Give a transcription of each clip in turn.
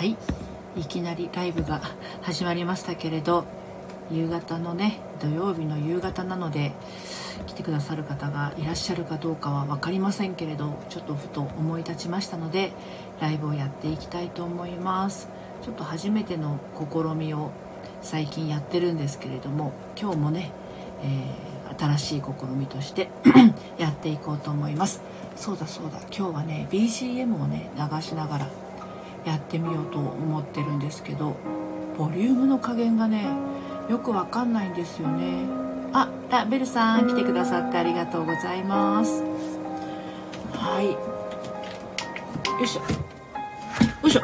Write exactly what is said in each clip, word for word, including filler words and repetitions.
はい、いきなりライブが始まりましたけれど、夕方のね、土曜日の夕方なので来てくださる方がいらっしゃるかどうかは分かりませんけれど、ちょっとふと思い立ちましたのでライブをやっていきたいと思います。ちょっと初めての試みを最近やってるんですけれども、今日もね、えー、新しい試みとしてやっていこうと思います。そうだそうだ、今日はね ビージーエム をね流しながらやってみようと思ってるんですけど、ボリュームの加減がねよくわかんないんですよね。あ、ラベルさん来てくださってありがとうございます。はい、よいしょよいしょ。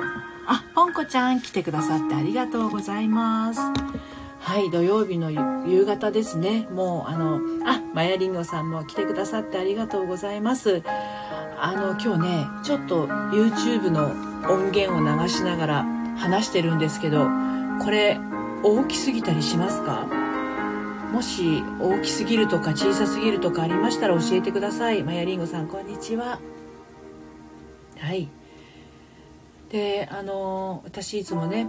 あ、ポンコちゃん来てくださってありがとうございます。はい、土曜日の夕方ですね。もうあのあマヤリンゴさんも来てくださってありがとうございます。あの今日ねちょっと YouTube の音源を流しながら話してるんですけど、これ大きすぎたりしますか？もし大きすぎるとか小さすぎるとかありましたら教えてください。マヤリンゴさんこんにちは。はい、であの私いつもね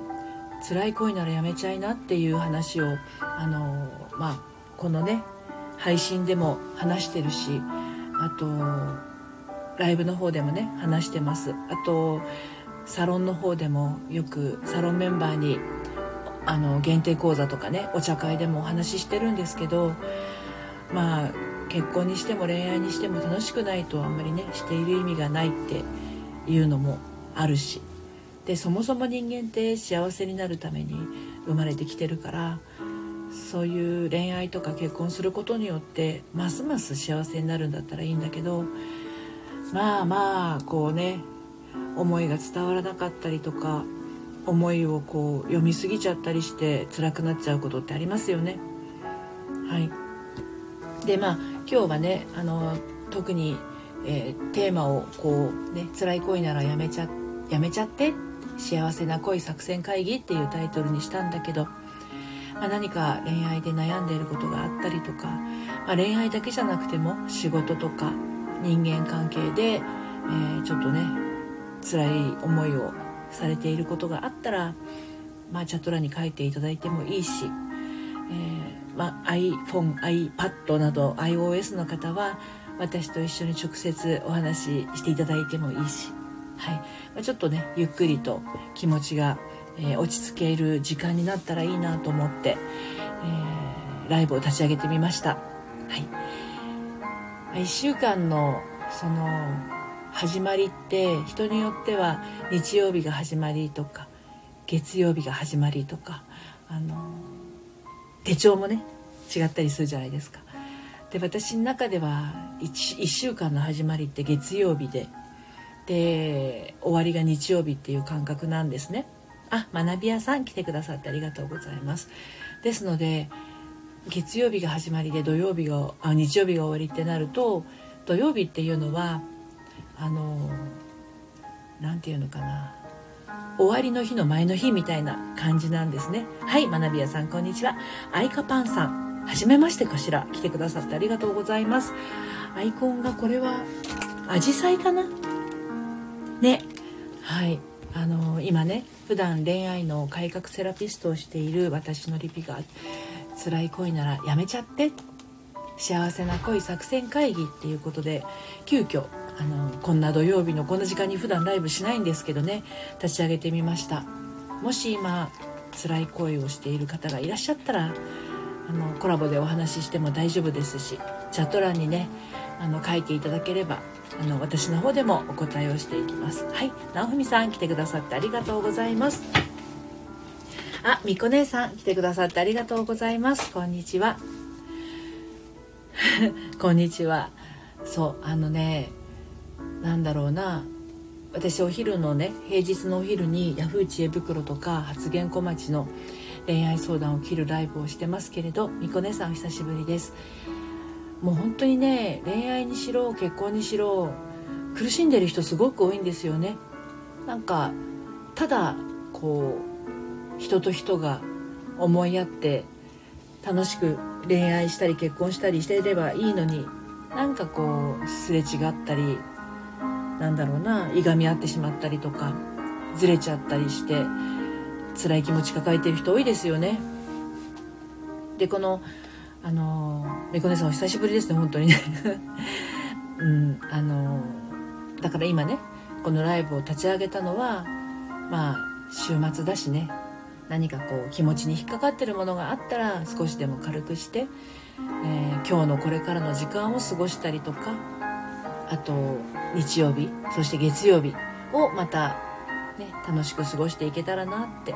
辛い恋ならやめちゃいなっていう話をあのまあこのね配信でも話してるし、あとライブの方でもね話してます。あとサロンの方でもよくサロンメンバーにあの限定講座とかねお茶会でもお話ししてるんですけど、まあ結婚にしても恋愛にしても楽しくないとあんまりねしている意味がないっていうのもあるし、でそもそも人間って幸せになるために生まれてきてるから、そういう恋愛とか結婚することによってますます幸せになるんだったらいいんだけど、まあまあこうね思いが伝わらなかったりとか思いをこう読みすぎちゃったりして辛くなっちゃうことってありますよね。はい、でまあ今日はねあの特に、えー、テーマをこうね辛い恋ならやめちゃやめちゃって幸せな恋作戦会議っていうタイトルにしたんだけど、まあ、何か恋愛で悩んでいることがあったりとか、まあ、恋愛だけじゃなくても仕事とか人間関係で、えー、ちょっとね辛い思いをされていることがあったら、まあ、チャット欄に書いていただいてもいいし、えーまあ、iPhone、iPad など iOS の方は私と一緒に直接お話ししていただいてもいいし、はいまあ、ちょっとねゆっくりと気持ちが、えー、落ち着ける時間になったらいいなと思って、えー、ライブを立ち上げてみました。はい、いっしゅうかんのその始まりって人によっては日曜日が始まりとか月曜日が始まりとか、あの手帳もね違ったりするじゃないですか。で私の中では 1, いっしゅうかんの始まりって月曜日で、で終わりが日曜日っていう感覚なんですね。あ、学び屋さん来てくださってありがとうございます。ですので月曜日が始まりで土曜日があ日曜日が終わりってなると、土曜日っていうのはあのなんていうのかな、終わりの日の前の日みたいな感じなんですね。はい、学び屋さんこんにちは。アイカパンさんはじめましてかしら、来てくださってありがとうございます。アイコンがこれはアジサイかなね。はいあの今ね普段恋愛の改革セラピストをしている私のリピが辛い恋ならやめちゃって幸せな恋作戦会議っていうことで、急遽あのこんな土曜日のこんな時間に普段ライブしないんですけどね立ち上げてみました。もし今辛い恋をしている方がいらっしゃったらあのコラボでお話ししても大丈夫ですし、チャット欄にねあの書いていただければあの私の方でもお答えをしていきます。はい、直文さん来てくださってありがとうございます。あ、みこ姉さん来てくださってありがとうございます。こんにちはこんにちは。そうあのねなんだろうな、私お昼のね平日のお昼にヤフー知恵袋とか発言小町の恋愛相談を切るライブをしてますけれど、みこねさんお久しぶりです。もう本当にね恋愛にしろ結婚にしろ苦しんでる人すごく多いんですよね。なんかただこう人と人が思い合って楽しく恋愛したり結婚したりしていればいいのに、なんかこうすれ違ったりなんだろうないがみ合ってしまったりとか、ずれちゃったりして辛い気持ち抱えてる人多いですよね。でこのあのめこねさんお久しぶりですね本当にね、うん、あのだから今ねこのライブを立ち上げたのはまあ週末だしね、何かこう気持ちに引っかかってるものがあったら少しでも軽くして、えー、今日のこれからの時間を過ごしたりとか、あと日曜日そして月曜日をまた、ね、楽しく過ごしていけたらなって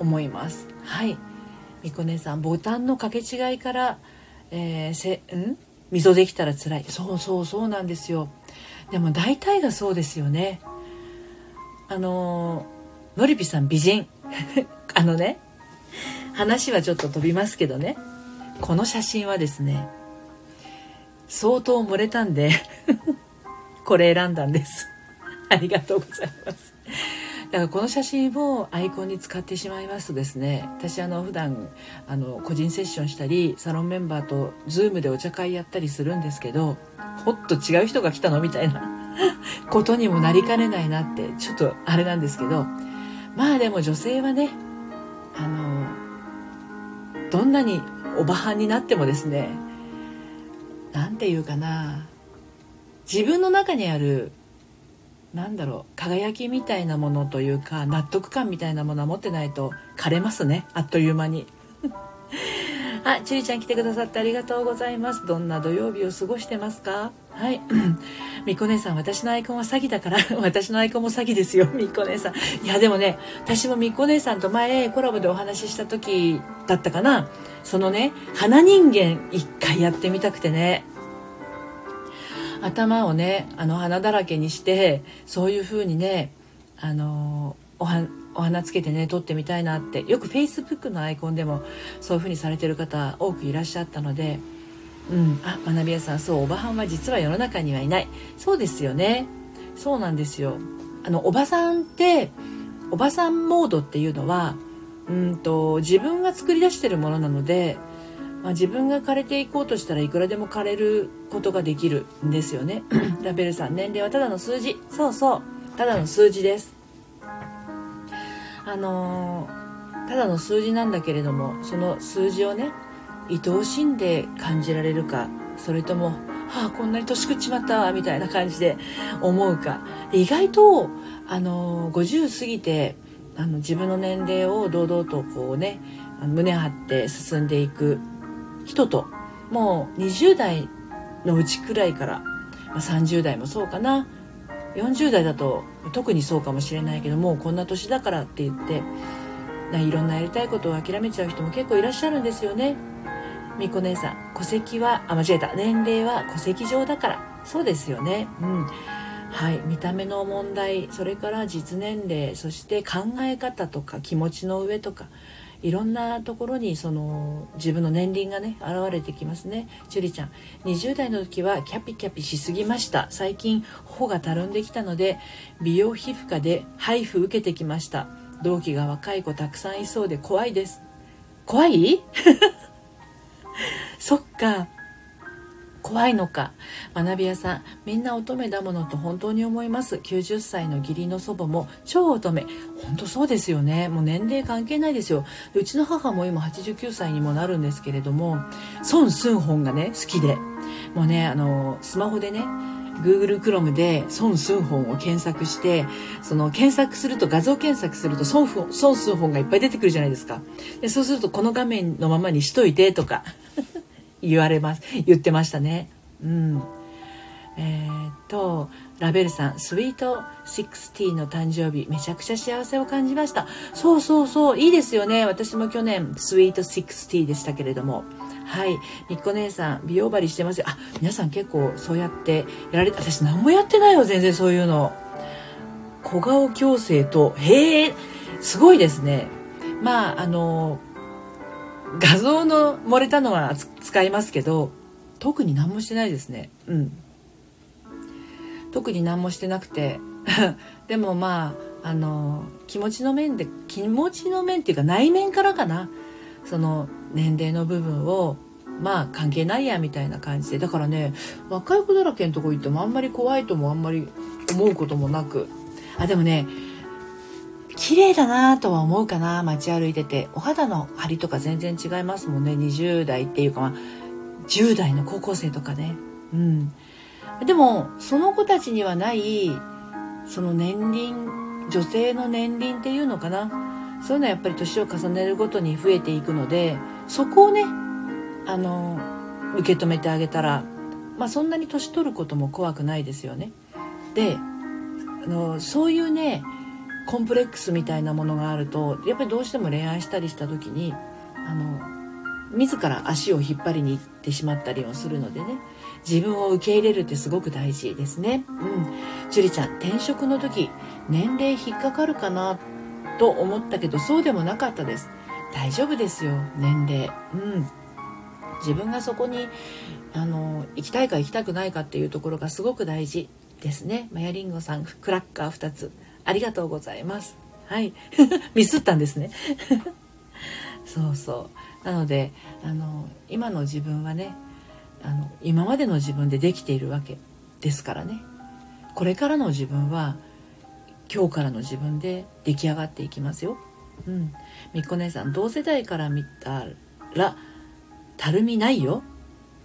思います。はい、みこねさんボタンの掛け違いから、えー、せん溝できたらつらい、そうそうそうなんですよ。でも大体がそうですよね。あののりぴさん美人あのね話はちょっと飛びますけどね、この写真はですね相当漏れたんでこれ選んだんですありがとうございます。だからこの写真をアイコンに使ってしまいますとですね、私あの普段あの個人セッションしたりサロンメンバーとズームでお茶会やったりするんですけど、ほっと違う人が来たのみたいなことにもなりかねないなってちょっとあれなんですけど、まあでも女性はねあのどんなにおばはんになってもですね、なんていうかな、自分の中にあるなんだろう輝きみたいなものというか納得感みたいなものは持ってないと枯れますね、あっという間にあ、ちりちゃん来てくださってありがとうございます。どんな土曜日を過ごしてますか？はい。みこ姉さん、私のアイコンは詐欺だから、私のアイコンも詐欺ですよ、みこ姉さん。いや、でもね、私もみこ姉さんと前、コラボでお話しした時だったかな。そのね、花人間一回やってみたくてね。頭をね、あの、花だらけにして、そういう風にね、あの、おはお花つけてね撮ってみたいなって、よく Facebook のアイコンでもそういう風にされてる方多くいらっしゃったので、うん、あ、まなみやさん、そう、おばはんは実は世の中にはいない、そうですよね、そうなんですよ。あのおばさんって、おばさんモードっていうのはうんと自分が作り出してるものなので、まあ、自分が枯れていこうとしたらいくらでも枯れることができるんですよねラベルさん、年齢はただの数字、そうそう、ただの数字です。あのー、ただの数字なんだけれども、その数字をね愛おしんで感じられるか、それとも、はあ、こんなに年食っちまったみたいな感じで思うか。意外と、あのー、ごじゅう過ぎてあの自分の年齢を堂々とこうね胸張って進んでいく人と、もうにじゅう代のうちくらいから、まあ、さんじゅう代もそうかな、よんじゅう代だと特にそうかもしれないけど、もうこんな年だからって言っていろんなやりたいことを諦めちゃう人も結構いらっしゃるんですよね。みこ姉さん、戸籍はあ間違えた年齢は戸籍上だから、そうですよね、うん、はい。見た目の問題、それから実年齢、そして考え方とか気持ちの上とか、いろんなところにその自分の年輪がね現れてきますね。ちゅりちゃん、にじゅう代の時はキャピキャピしすぎました。最近頬がたるんできたので美容皮膚科で配布受けてきました。同期が若い子たくさんいそうで怖いです。怖いそっか、怖いのか。学び屋さん、みんな乙女だものと本当に思います。きゅうじゅっさいの義理の祖母も超乙女、本当そうですよね。もう年齢関係ないですよ。うちの母も今はちじゅうきゅうさいにもなるんですけれども、孫寸本がね好きで、もうねあのスマホでね Google Chrome で孫寸本を検索して、その検索すると、画像検索すると孫寸本がいっぱい出てくるじゃないですか。でそうすると、この画面のままにしといてとか言われます、言ってましたね。うん。えー、っとラベルさん、スイートろくじゅうの誕生日、めちゃくちゃ幸せを感じました。そうそうそう、いいですよね。私も去年スイートろくじゅうでしたけれども、はい。みっこ姉さん、美容針してますよ。あ、皆さん結構そうやってやられて、私何もやってないよ、全然そういうの。小顔矯正と、へえ、すごいですね。まああの。画像の漏れたのは使いますけど、特に何もしてないですね。うん。特に何もしてなくて、でもまああの気持ちの面で気持ちの面っていうか内面からかな。その年齢の部分をまあ関係ないやみたいな感じで、だからね若い子だらけのとこ行ってもあんまり怖いともあんまり思うこともなく、あでもね綺麗だなとは思うかな。街歩いててお肌の張りとか全然違いますもんね。にじゅう代っていうか、まあ、じゅう代の高校生とかね、うん、でもその子たちにはないその年輪、女性の年輪っていうのかな、そういうのはやっぱり年を重ねるごとに増えていくので、そこをねあの受け止めてあげたら、まあ、そんなに年取ることも怖くないですよね。であのそういうねコンプレックスみたいなものがあるとやっぱりどうしても恋愛したりした時にあの自ら足を引っ張りに行ってしまったりもするのでね、自分を受け入れるってすごく大事ですね。うん、ジュリちゃん転職の時年齢引っかかるかなと思ったけどそうでもなかったです。大丈夫ですよ年齢、うん、自分がそこにあの行きたいか行きたくないかっていうところがすごく大事ですね。マヤリンゴさんクラッカーふたつありがとうございます、はい、ミスったんですねそうそうなのであの今の自分はねあの今までの自分でできているわけですからね、これからの自分は今日からの自分で出来上がっていきますよ。うん、みっこ姉さん同世代から見たらたるみないよ。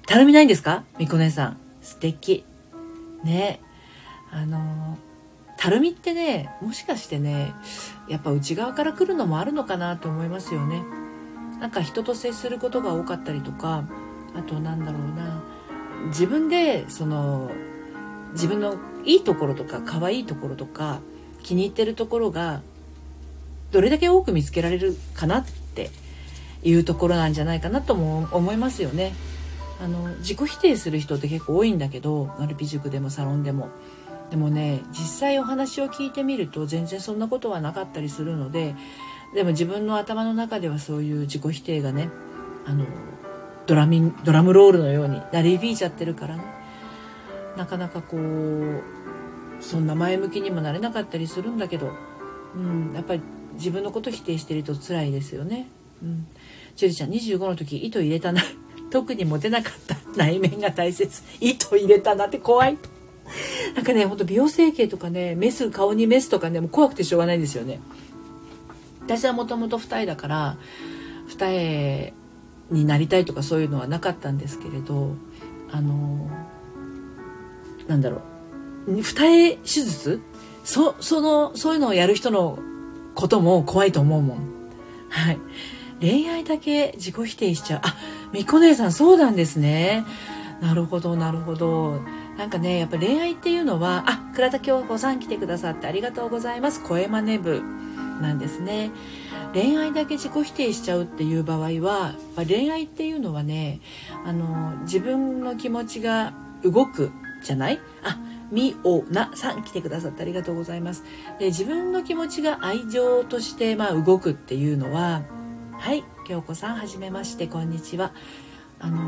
たるみないんですかみっこ姉さん、素敵ね。あのたるみってねもしかしてねやっぱ内側から来るのもあるのかなと思いますよね。なんか人と接することが多かったりとか、あとなんだろうな、自分でその自分のいいところとか可愛いところとか気に入ってるところがどれだけ多く見つけられるかなっていうところなんじゃないかなとも思いますよね。あの自己否定する人って結構多いんだけど、マルピ塾でもサロンでも。でもね実際お話を聞いてみると全然そんなことはなかったりするので、でも自分の頭の中ではそういう自己否定がねあのドラミ、ドラムロールのように鳴り響いちゃってるからね、なかなかこうそんな前向きにもなれなかったりするんだけど、うん、やっぱり自分のこと否定してると辛いですよね。うん、ジュリちゃんにじゅうごの時糸入れたな特にモテなかった内面が大切、糸入れたなって怖いなんかねほんと美容整形とかねメス顔にメスとかねもう怖くてしょうがないんですよね。私はもともと二重だから二重になりたいとかそういうのはなかったんですけれど、あのなんだろう二重手術 そ, そのそういうのをやる人のことも怖いと思うもん。はい、恋愛だけ自己否定しちゃう。あ、みこ姉さんそうなんですね。なるほどなるほど。なんかねやっぱ恋愛っていうのは、あ、倉田京子さん来てくださってありがとうございます。声真似部なんですね。恋愛だけ自己否定しちゃうっていう場合は、恋愛っていうのはねあの自分の気持ちが動くじゃない。あ、みおなさん来てくださってありがとうございます。で自分の気持ちが愛情として、まあ、動くっていうのは、はい京子さんはじめましてこんにちは。あの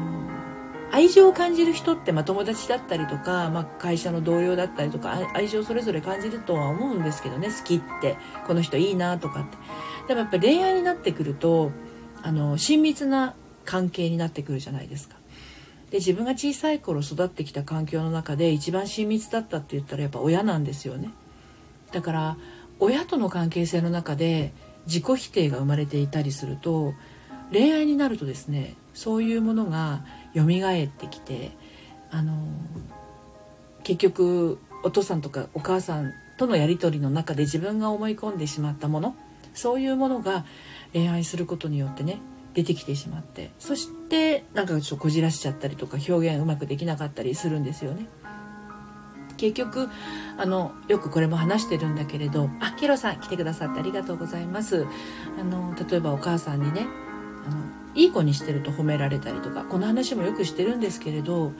愛情を感じる人って、まあ、友達だったりとか、まあ、会社の同僚だったりとか愛情それぞれ感じるとは思うんですけどね、好きってこの人いいなとかって。でもやっぱり恋愛になってくるとあの親密な関係になってくるじゃないですか。で自分が小さい頃育ってきた環境の中で一番親密だったって言ったらやっぱ親なんですよね。だから親との関係性の中で自己否定が生まれていたりすると恋愛になるとですねそういうものが蘇ってきて、あの結局お父さんとかお母さんとのやり取りの中で自分が思い込んでしまったもの、そういうものが恋愛することによってね出てきてしまって、そしてなんかちょっとこじらしちゃったりとか表現うまくできなかったりするんですよね。結局あのよくこれも話してるんだけれど、あ、ケロさん来てくださってありがとうございます。あの例えばお母さんにねあのいい子にしてると褒められたりとか、この話もよくしてるんですけれど、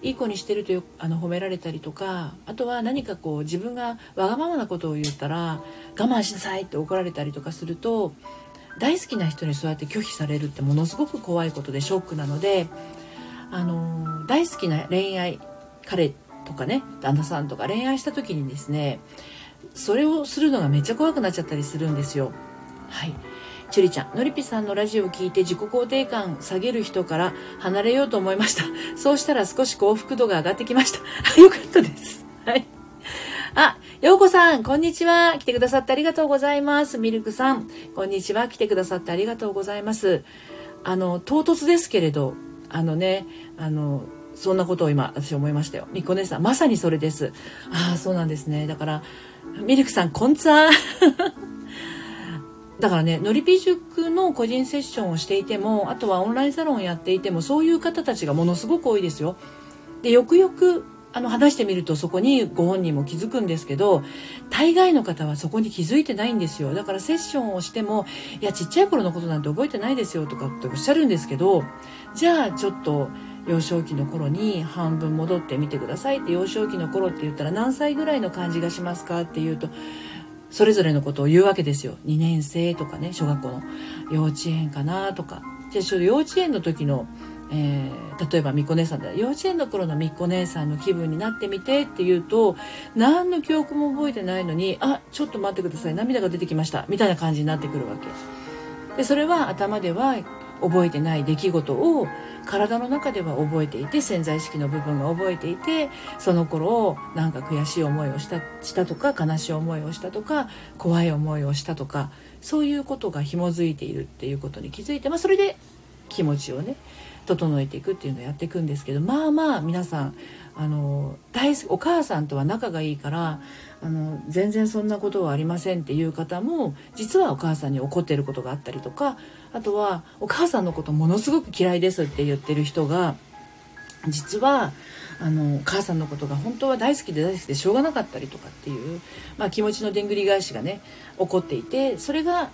いい子にしてるとよあの褒められたりとか、あとは何かこう自分がわがままなことを言ったら我慢しなさいって怒られたりとかすると、大好きな人にそうやって拒否されるってものすごく怖いことでショックなので、あの大好きな恋愛彼とかね旦那さんとか恋愛した時にですねそれをするのがめっちゃ怖くなっちゃったりするんですよ。はい、チュリちゃんのりぴさんのラジオを聞いて自己肯定感下げる人から離れようと思いました。そうしたら少し幸福度が上がってきましたよかったです。はい、あ、ようこさん、こんにちは。来てくださってありがとうございます。ミルクさん、こんにちは。来てくださってありがとうございます。あの、唐突ですけれど、あのね、あの、そんなことを今、私思いましたよ。みっこ姉さん、まさにそれです。ああ、そうなんですね。だから、ミルクさん、こんつぁん。だからね、のりぴ塾の個人セッションをしていても、あとはオンラインサロンをやっていても、そういう方たちがものすごく多いですよ。で、よくよく、あの、話してみるとそこにご本人も気づくんですけど、大概の方はそこに気づいてないんですよ。だからセッションをしても、いや、ちっちゃい頃のことなんて覚えてないですよとかっておっしゃるんですけど、じゃあちょっと幼少期の頃に半分戻ってみてくださいって、幼少期の頃って言ったら何歳ぐらいの感じがしますかって言うと、それぞれのことを言うわけですよ。にねん生とかね、小学校の幼稚園かなとか。じゃあちょっと幼稚園の時の、えー、例えばみっこ姉さんだ、幼稚園の頃のみっこ姉さんの気分になってみてって言うと、何の記憶も覚えてないのに、あ、ちょっと待ってください、涙が出てきましたみたいな感じになってくるわけで、それは頭では覚えてない出来事を体の中では覚えていて、潜在意識の部分が覚えていて、その頃なんか悔しい思いをした、したとか、悲しい思いをしたとか、怖い思いをしたとか、そういうことが紐づいているっていうことに気づいて、まあ、それで気持ちをね整えていくっていうのをやっていくんですけど、まあまあ皆さん、あの大好き、お母さんとは仲がいいから、あの全然そんなことはありませんっていう方も、実はお母さんに怒っていることがあったりとか、あとはお母さんのことものすごく嫌いですって言ってる人が、実はあのお母さんのことが本当は大好きで大好きでしょうがなかったりとかっていう、まあ、気持ちのでんぐり返しがね起こっていて、それが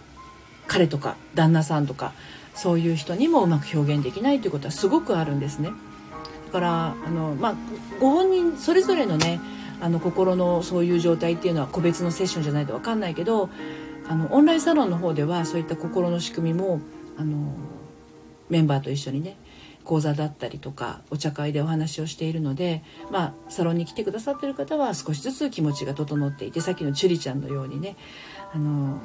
彼とか旦那さんとか、そういう人にもうまく表現できないということはすごくあるんですね。だからあの、まあ、ご本人それぞれのね、あの心のそういう状態っていうのは個別のセッションじゃないと分かんないけど、あのオンラインサロンの方ではそういった心の仕組みもあのメンバーと一緒にね、講座だったりとかお茶会でお話をしているので、まあ、サロンに来てくださっている方は少しずつ気持ちが整っていて、さっきのチュリちゃんのようにね、あの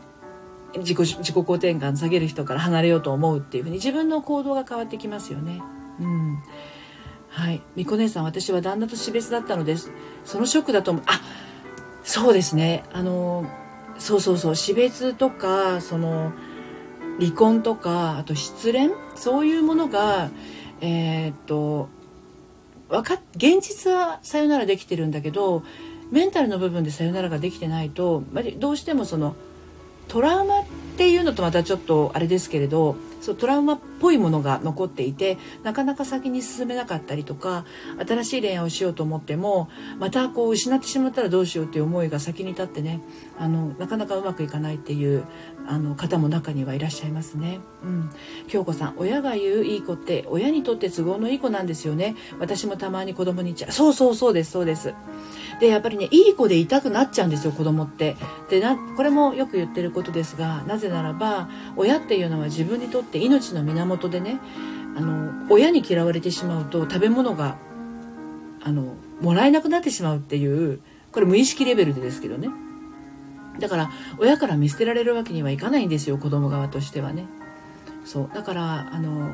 自己、自己肯定感下げる人から離れようと思うっていうふうに自分の行動が変わってきますよね。うん。はい。みこ姉さん、私は旦那と死別だったのです。そのショックだと思う。あ、そうですね。あの、そうそうそう。死別とか、その、離婚とか、あと失恋、そういうものが、えー、っと、わかっ、現実はさよならできてるんだけど、メンタルの部分でさよならができてないと、どうしてもその、トラウマっていうのとまたちょっとあれですけれど、そうトラウマっぽいものが残っていて、なかなか先に進めなかったりとか、新しい恋愛をしようと思ってもまたこう失ってしまったらどうしようっていう思いが先に立ってね、あのなかなかうまくいかないっていうあの方も中にはいらっしゃいますね。うん、京子さん、親が言ういい子って親にとって都合のいい子なんですよね。私もたまに子供に言っちゃう。そうそうそうです、そうです。でやっぱりね、いい子でいたくなっちゃうんですよ、子供って。でな、これもよく言ってることですが、なぜならば親っていうのは自分にとって命の源でね、あの親に嫌われてしまうと食べ物があのもらえなくなってしまうっていう、これ無意識レベルでですけどね。だから親から見捨てられるわけにはいかないんですよ、子供側としてはね。そうだからあの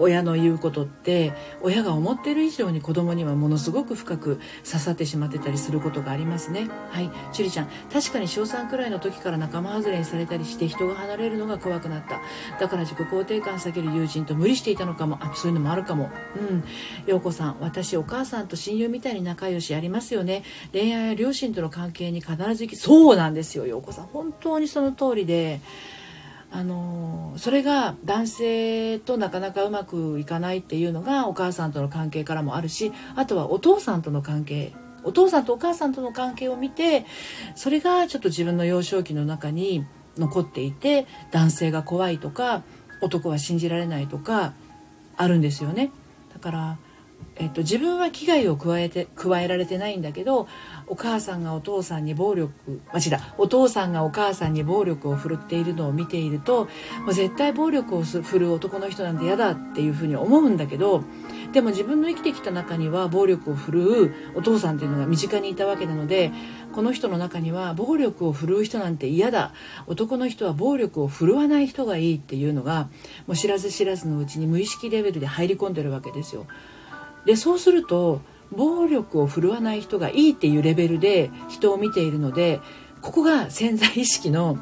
親の言うことって、親が思っている以上に子供にはものすごく深く刺さってしまってたりすることがありますね。はい、チュリちゃん、確かに小さんくらいの時から仲間外れにされたりして人が離れるのが怖くなった。だから自己肯定感下げる友人と無理していたのかも。あ、そういうのもあるかも。うん。陽子さん、私お母さんと親友みたいに仲良しありますよね。恋愛や両親との関係に必ず行き、そうなんですよ陽子さん、本当にその通りで、あのそれが男性となかなかうまくいかないっていうのがお母さんとの関係からもあるし、あとはお父さんとの関係、お父さんとお母さんとの関係を見て、それがちょっと自分の幼少期の中に残っていて、男性が怖いとか男は信じられないとかあるんですよね。だから、えっと、自分は危害を加えて、加えられてないんだけど、お母さんがお父さんに暴力、間違だ、お父さんがお母さんに暴力を振るっているのを見ていると、もう絶対暴力を振る男の人なんて嫌だっていうふうに思うんだけど、でも自分の生きてきた中には暴力を振るうお父さんっていうのが身近にいたわけなので、この人の中には暴力を振るう人なんて嫌だ、男の人は暴力を振るわない人がいいっていうのが、もう知らず知らずのうちに無意識レベルで入り込んでるわけですよ。でそうすると暴力を振るわない人がいいっていうレベルで人を見ているので、ここが潜在意識の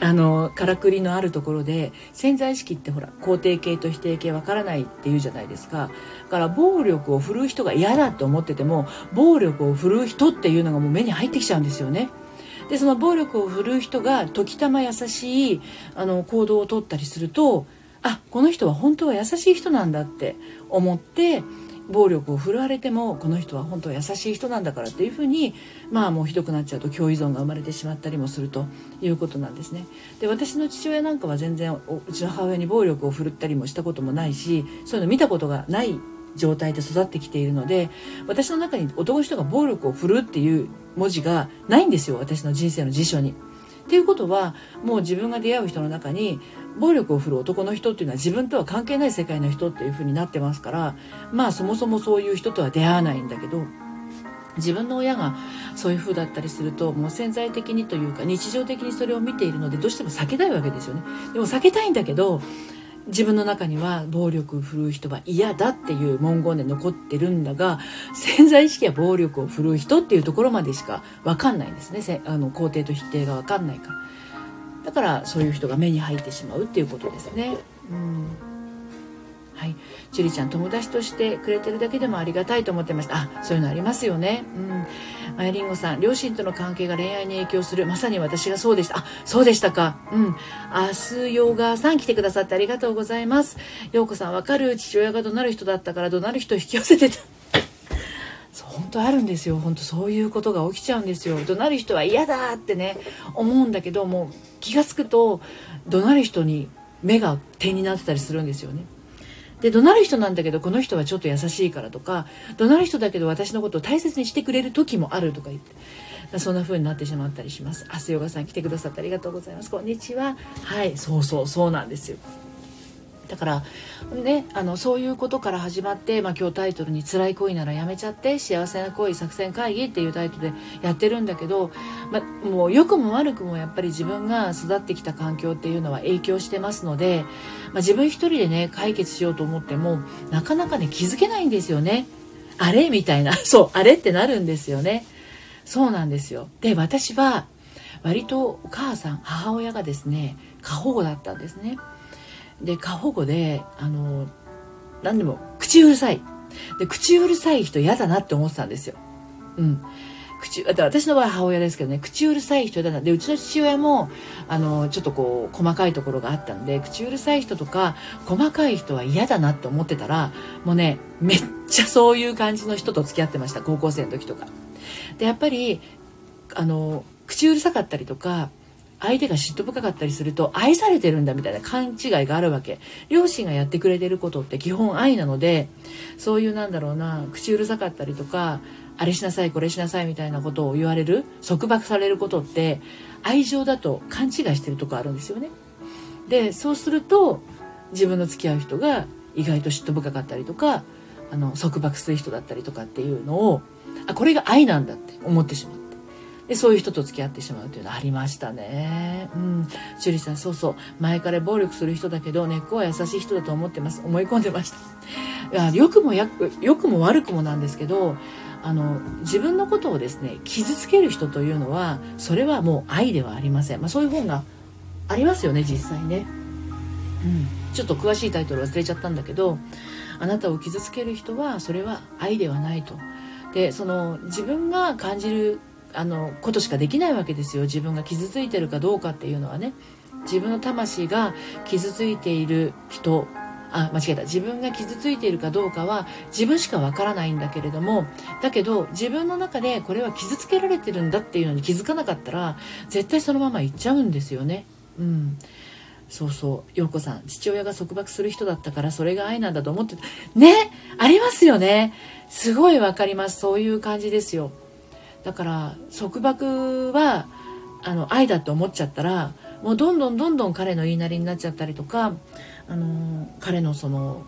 あのからくりのあるところで、潜在意識ってほら肯定形と否定形わからないっていうじゃないですか。だから暴力を振るう人が嫌だと思ってても、暴力を振るう人っていうのがもう目に入ってきちゃうんですよね。でその暴力を振るう人が時たま優しいあの行動をとったりすると、あ、この人は本当は優しい人なんだって思って、暴力を振るわれてもこの人は本当は優しい人なんだからっていうふうに、まあもうひどくなっちゃうと共依存が生まれてしまったりもするということなんですね。で私の父親なんかは全然うちの母親に暴力を振るったりもしたこともないし、そういうの見たことがない状態で育ってきているので、私の中に男の人が暴力を振るうっていう文字がないんですよ、私の人生の辞書に。っていうことは、もう自分が出会う人の中に暴力を振る男の人っていうのは自分とは関係ない世界の人っていう風になってますから、まあそもそもそういう人とは出会わないんだけど、自分の親がそういう風だったりすると、もう潜在的にというか日常的にそれを見ているので、どうしても避けたいわけですよね。でも避けたいんだけど、自分の中には暴力を振るう人は嫌だっていう文言で残ってるんだが、潜在意識は暴力を振るう人っていうところまでしか分かんないんですね。あの肯定と否定が分かんないから、だからそういう人が目に入ってしまうっていうことですね。うん、はい、ちゅりちゃん、友達としてくれてるだけでもありがたいと思ってました。あ、そういうのありますよね。うん、まやりんごさん、両親との関係が恋愛に影響する。まさに私がそうでした。あ、そうでしたか。うん。アスヨガさん、来てくださってありがとうございます。陽子さん、わかる。父親が怒鳴る人だったから怒鳴る人を引き寄せてた。本当あるんですよ。本当そういうことが起きちゃうんですよ。怒鳴る人は嫌だってね思うんだけど、もう気がつくと怒鳴る人に目が点になってたりするんですよね。で怒鳴る人なんだけど、この人はちょっと優しいからとか、怒鳴る人だけど私のことを大切にしてくれる時もあるとか言って、そんな風になってしまったりします。アスヨガさん、来てくださってありがとうございます。こんにちは。はい、そうそうそうなんですよ。だから、ね、あのそういうことから始まって、まあ、今日タイトルに辛い恋ならやめちゃって幸せな恋作戦会議っていうタイトルでやってるんだけど、まあ、もう良くも悪くもやっぱり自分が育ってきた環境っていうのは影響してますので、まあ、自分一人でね解決しようと思ってもなかなかね気づけないんですよね。あれみたいな、そうあれってなるんですよね。そうなんですよ。で私は割とお母さん母親がですね過保護だったんですね。で過保護であの何でも口うるさいで口うるさい人嫌だなって思ってたんですよ。うん、口私の場合母親ですけどね、口うるさい人嫌だなで、うちの父親もあのちょっとこう細かいところがあったんで、口うるさい人とか細かい人は嫌だなって思ってたら、もうねめっちゃそういう感じの人と付き合ってました、高校生の時とかで。やっぱりあの口うるさかったりとか相手が嫉妬深かったりすると、愛されてるんだみたいな勘違いがあるわけ。両親がやってくれてることって基本愛なので、そういうなんだろうな、口うるさかったりとか、あれしなさいこれしなさいみたいなことを言われる、束縛されることって愛情だと勘違いしてるとこあるんですよね。でそうすると自分の付き合う人が意外と嫉妬深かったりとか、あの束縛する人だったりとかっていうのを、あ、これが愛なんだって思ってしまう。でそういう人と付き合ってしまうというのありましたね。うん、ちゅりさん、そうそう前から暴力する人だけど根っこは優しい人だと思ってます、思い込んでました。良くもや良くも悪くもなんですけど、あの自分のことをですね傷つける人というのはそれはもう愛ではありません。まあ、そういう本がありますよね実際ね。うん、ちょっと詳しいタイトル忘れちゃったんだけど、あなたを傷つける人はそれは愛ではないと。でその自分が感じるあのことしかできないわけですよ。自分が傷ついてるかどうかっていうのはね、自分の魂が傷ついている人、あ、間違えた、自分が傷ついているかどうかは自分しかわからないんだけれども、だけど自分の中でこれは傷つけられてるんだっていうのに気づかなかったら絶対そのままいっちゃうんですよね。うん、そうそう、陽子さん、父親が束縛する人だったからそれが愛なんだと思ってたね、ありますよね。すごいわかります。そういう感じですよ。だから束縛はあの愛だと思っちゃったら、もうどんどんどんどん彼の言いなりになっちゃったりとか、あの彼のその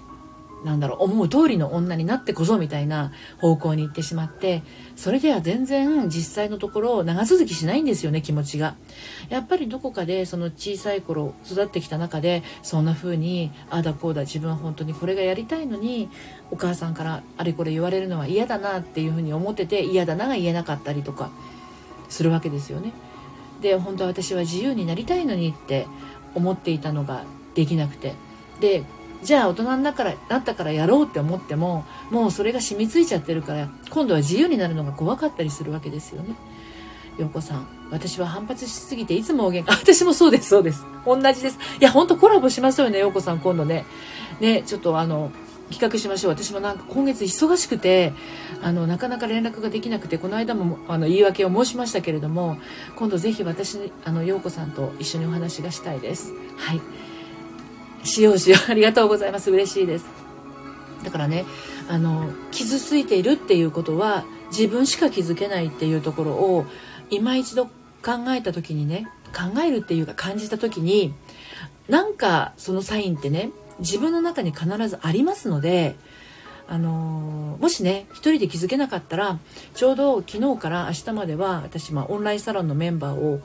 なんだろう、思う通りの女になってこそみたいな方向に行ってしまって、それでは全然実際のところ長続きしないんですよね、気持ちが。やっぱりどこかでその小さい頃育ってきた中でそんな風にあだこうだ、自分は本当にこれがやりたいのにお母さんからあれこれ言われるのは嫌だなっていう風に思ってて、嫌だなが言えなかったりとかするわけですよね。で、本当は私は自由になりたいのにって思っていたのができなくて、でじゃあ大人になったからやろうって思っても、もうそれが染みついちゃってるから、今度は自由になるのが怖かったりするわけですよね。陽子さん、私は反発しすぎていつも大喧嘩。私もそうです、そうです、同じです。いや、ほんとコラボしましょうね、陽子さん、今度ねねちょっとあの企画しましょう。私もなんか今月忙しくて、あのなかなか連絡ができなくて、この間もあの言い訳を申しましたけれども、今度ぜひ私、あの陽子さんと一緒にお話がしたいです。はい、しようしよう、ありがとうございます、嬉しいです。だからね、あの傷ついているっていうことは自分しか気づけないっていうところを今一度考えた時にね、考えるっていうか感じた時に、なんかそのサインってね、自分の中に必ずありますので、あのもしね一人で気づけなかったら、ちょうど昨日から明日までは私、まあ、オンラインサロンのメンバーを、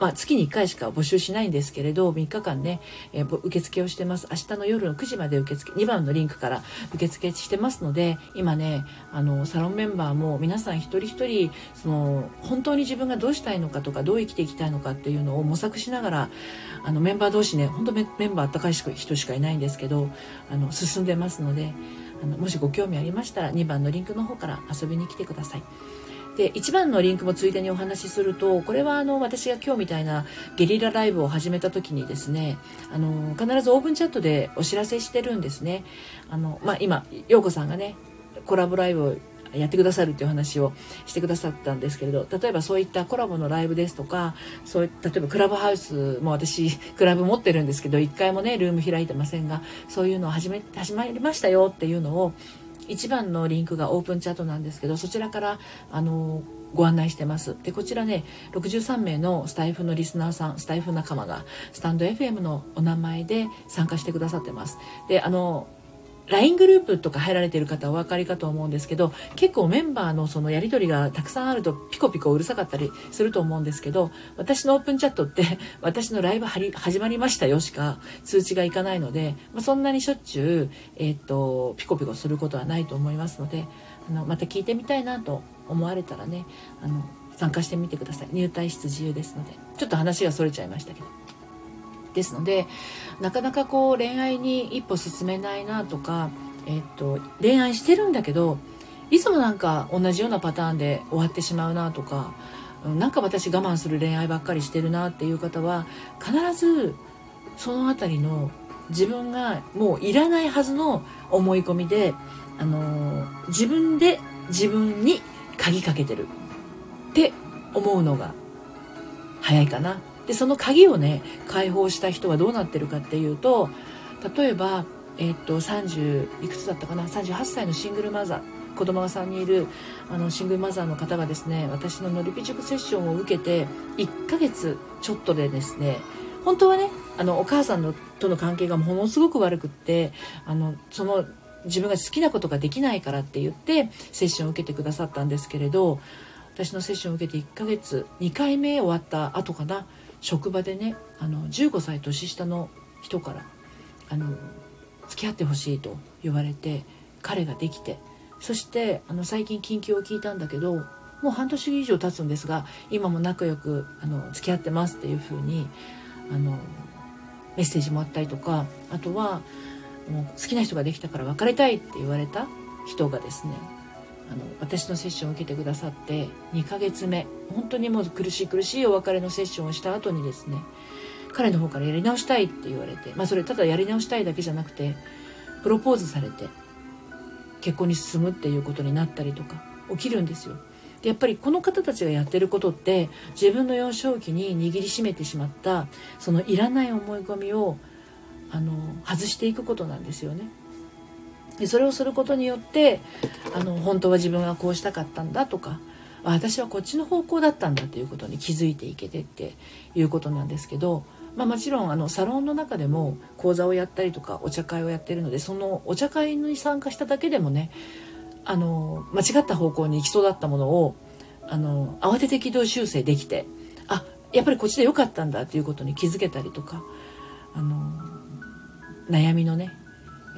まあ、月にいっかいしか募集しないんですけれど、みっかかんね、えー、受付をしてます。明日の夜のくじまで受付、にばんのリンクから受付してますので、今ね、あのサロンメンバーも皆さん一人一人、その本当に自分がどうしたいのかとか、どう生きていきたいのかっていうのを模索しながら、あのメンバー同士ね、本当メンバーあったかい人しかいないんですけど、あの進んでますので、あのもしご興味ありましたらにばんのリンクの方から遊びに来てください。で、いちばんのリンクもついでにお話しすると、これはあの私が今日みたいなゲリラライブを始めた時にですね、あの必ずオープンチャットでお知らせしてるんですね。あの、まあ、今陽子さんがねコラボライブをやってくださるっていう話をしてくださったんですけれど、例えばそういったコラボのライブですとか、そう例えばクラブハウスも、私クラブ持ってるんですけどいっかいもねルーム開いてませんが、そういうのを始め始まりましたよっていうのを、いちばんのリンクがオープンチャットなんですけど、そちらからあのご案内してます。でこちらね、ろくじゅうさんめいのスタイフのリスナーさん、スタイフ仲間がスタンド エフエム のお名前で参加してくださってます。であの ライン グループとか入られている方はお分かりかと思うんですけど、結構メンバーのそのやり取りがたくさんあるとピコピコうるさかったりすると思うんですけど、私のオープンチャットって私のライブ始まりましたよしか通知がいかないので、まあ、そんなにしょっちゅう、えー、っとピコピコすることはないと思いますので、あのまた聞いてみたいなと思われたらね、あの参加してみてください。入退室自由ですので。ちょっと話がそれちゃいましたけど、ですのでなかなかこう恋愛に一歩進めないなとか、えっと、恋愛してるんだけどいつもなんか同じようなパターンで終わってしまうなとか、なんか私我慢する恋愛ばっかりしてるなっていう方は、必ずそのあたりの自分がもういらないはずの思い込みで、あの自分で自分に鍵かけてるって思うのが早いかな。でその鍵をね解放した人はどうなってるかっていうと、例えば、えー、っとさんじゅういくつだったかな、さんじゅうはっさいのシングルマザー、子供がさんにんいるあのシングルマザーの方がですね、私ののりぴ塾セッションを受けていっかげつちょっとでですね、本当はねあのお母さんのとの関係がものすごく悪くって、あのその自分が好きなことができないからって言ってセッションを受けてくださったんですけれど、私のセッションを受けていっかげつ、にかいめ終わった後かな、職場でねあのじゅうごさい年下の人からあの付き合ってほしいと言われて、彼ができて、そしてあの最近近況を聞いたんだけど、もう半年以上経つんですが今も仲良くあの付き合ってますっていうふうにあのメッセージもあったりとか、あとはもう好きな人ができたから別れたいって言われた人がですね、あの私のセッションを受けてくださってにかげつめ、本当にもう苦しい苦しいお別れのセッションをした後にですね、彼の方からやり直したいって言われて、まあそれただやり直したいだけじゃなくてプロポーズされて結婚に進むっていうことになったりとか起きるんですよ。でやっぱりこの方たちがやってることって、自分の幼少期に握りしめてしまったそのいらない思い込みをあの外していくことなんですよね。でそれをすることによって、あの本当は自分はこうしたかったんだとか、私はこっちの方向だったんだということに気づいていけてっていうことなんですけど、まあ、もちろんあのサロンの中でも講座をやったりとかお茶会をやっているので、そのお茶会に参加しただけでもね、あの間違った方向に行きそうだったものをあの慌てて軌道修正できて、あ、やっぱりこっちで良かったんだということに気づけたりとか、あの悩みのね、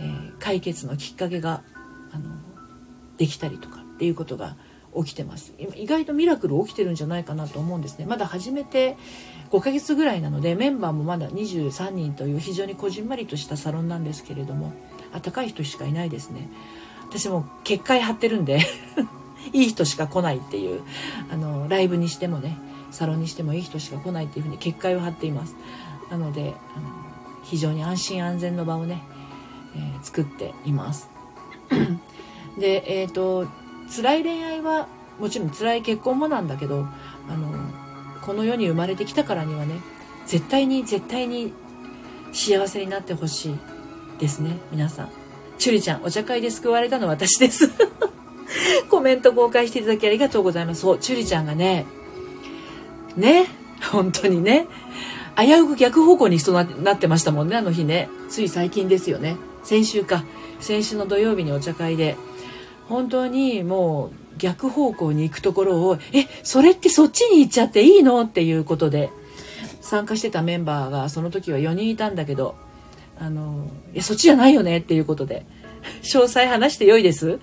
えー、解決のきっかけがあのできたりとかっていうことが起きてます。意外とミラクル起きてるんじゃないかなと思うんですね。まだ始めてごかげつぐらいなので、メンバーもまだにじゅうさんにんという非常にこじんまりとしたサロンなんですけれども、温かい人しかいないですね。私も結界張ってるんでいい人しか来ないっていう、あのライブにしてもね、サロンにしてもいい人しか来ないっていうふうに結界を張っています。なのであの非常に安心安全の場をね、えー、作っていますで、えっと辛い恋愛はもちろん辛い結婚もなんだけど、あのこの世に生まれてきたからにはね、絶対に絶対に幸せになってほしいですね、皆さん。チュリちゃん、お茶会で救われたの私ですコメント公開していただきありがとうございます。そう、チュリちゃんがねね本当にね、危うく逆方向に人になってましたもんね、あの日ね。つい最近ですよね、先週か、先週の土曜日にお茶会で本当にもう逆方向に行くところを、え、それってそっちに行っちゃっていいのっていうことで、参加してたメンバーがその時はよにんいたんだけど、あのいやそっちじゃないよねっていうことで詳細話してよいです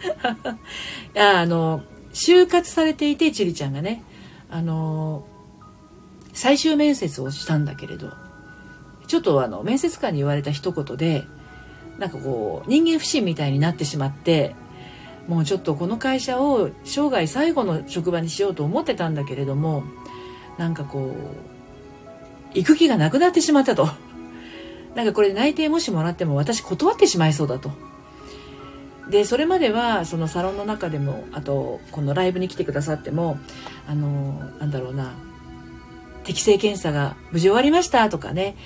いや、あの就活されていて、ちりちゃんがね、あの最終面接をしたんだけれど、ちょっとあの面接官に言われた一言で、なんかこう人間不信みたいになってしまって、もうちょっとこの会社を生涯最後の職場にしようと思ってたんだけれども、なんかこう行く気がなくなってしまったとなんかこれで内定もしもらっても私断ってしまいそうだと。でそれまではそのサロンの中でも、あとこのライブに来てくださっても、あのなんだろうな、適性検査が無事終わりましたとかね、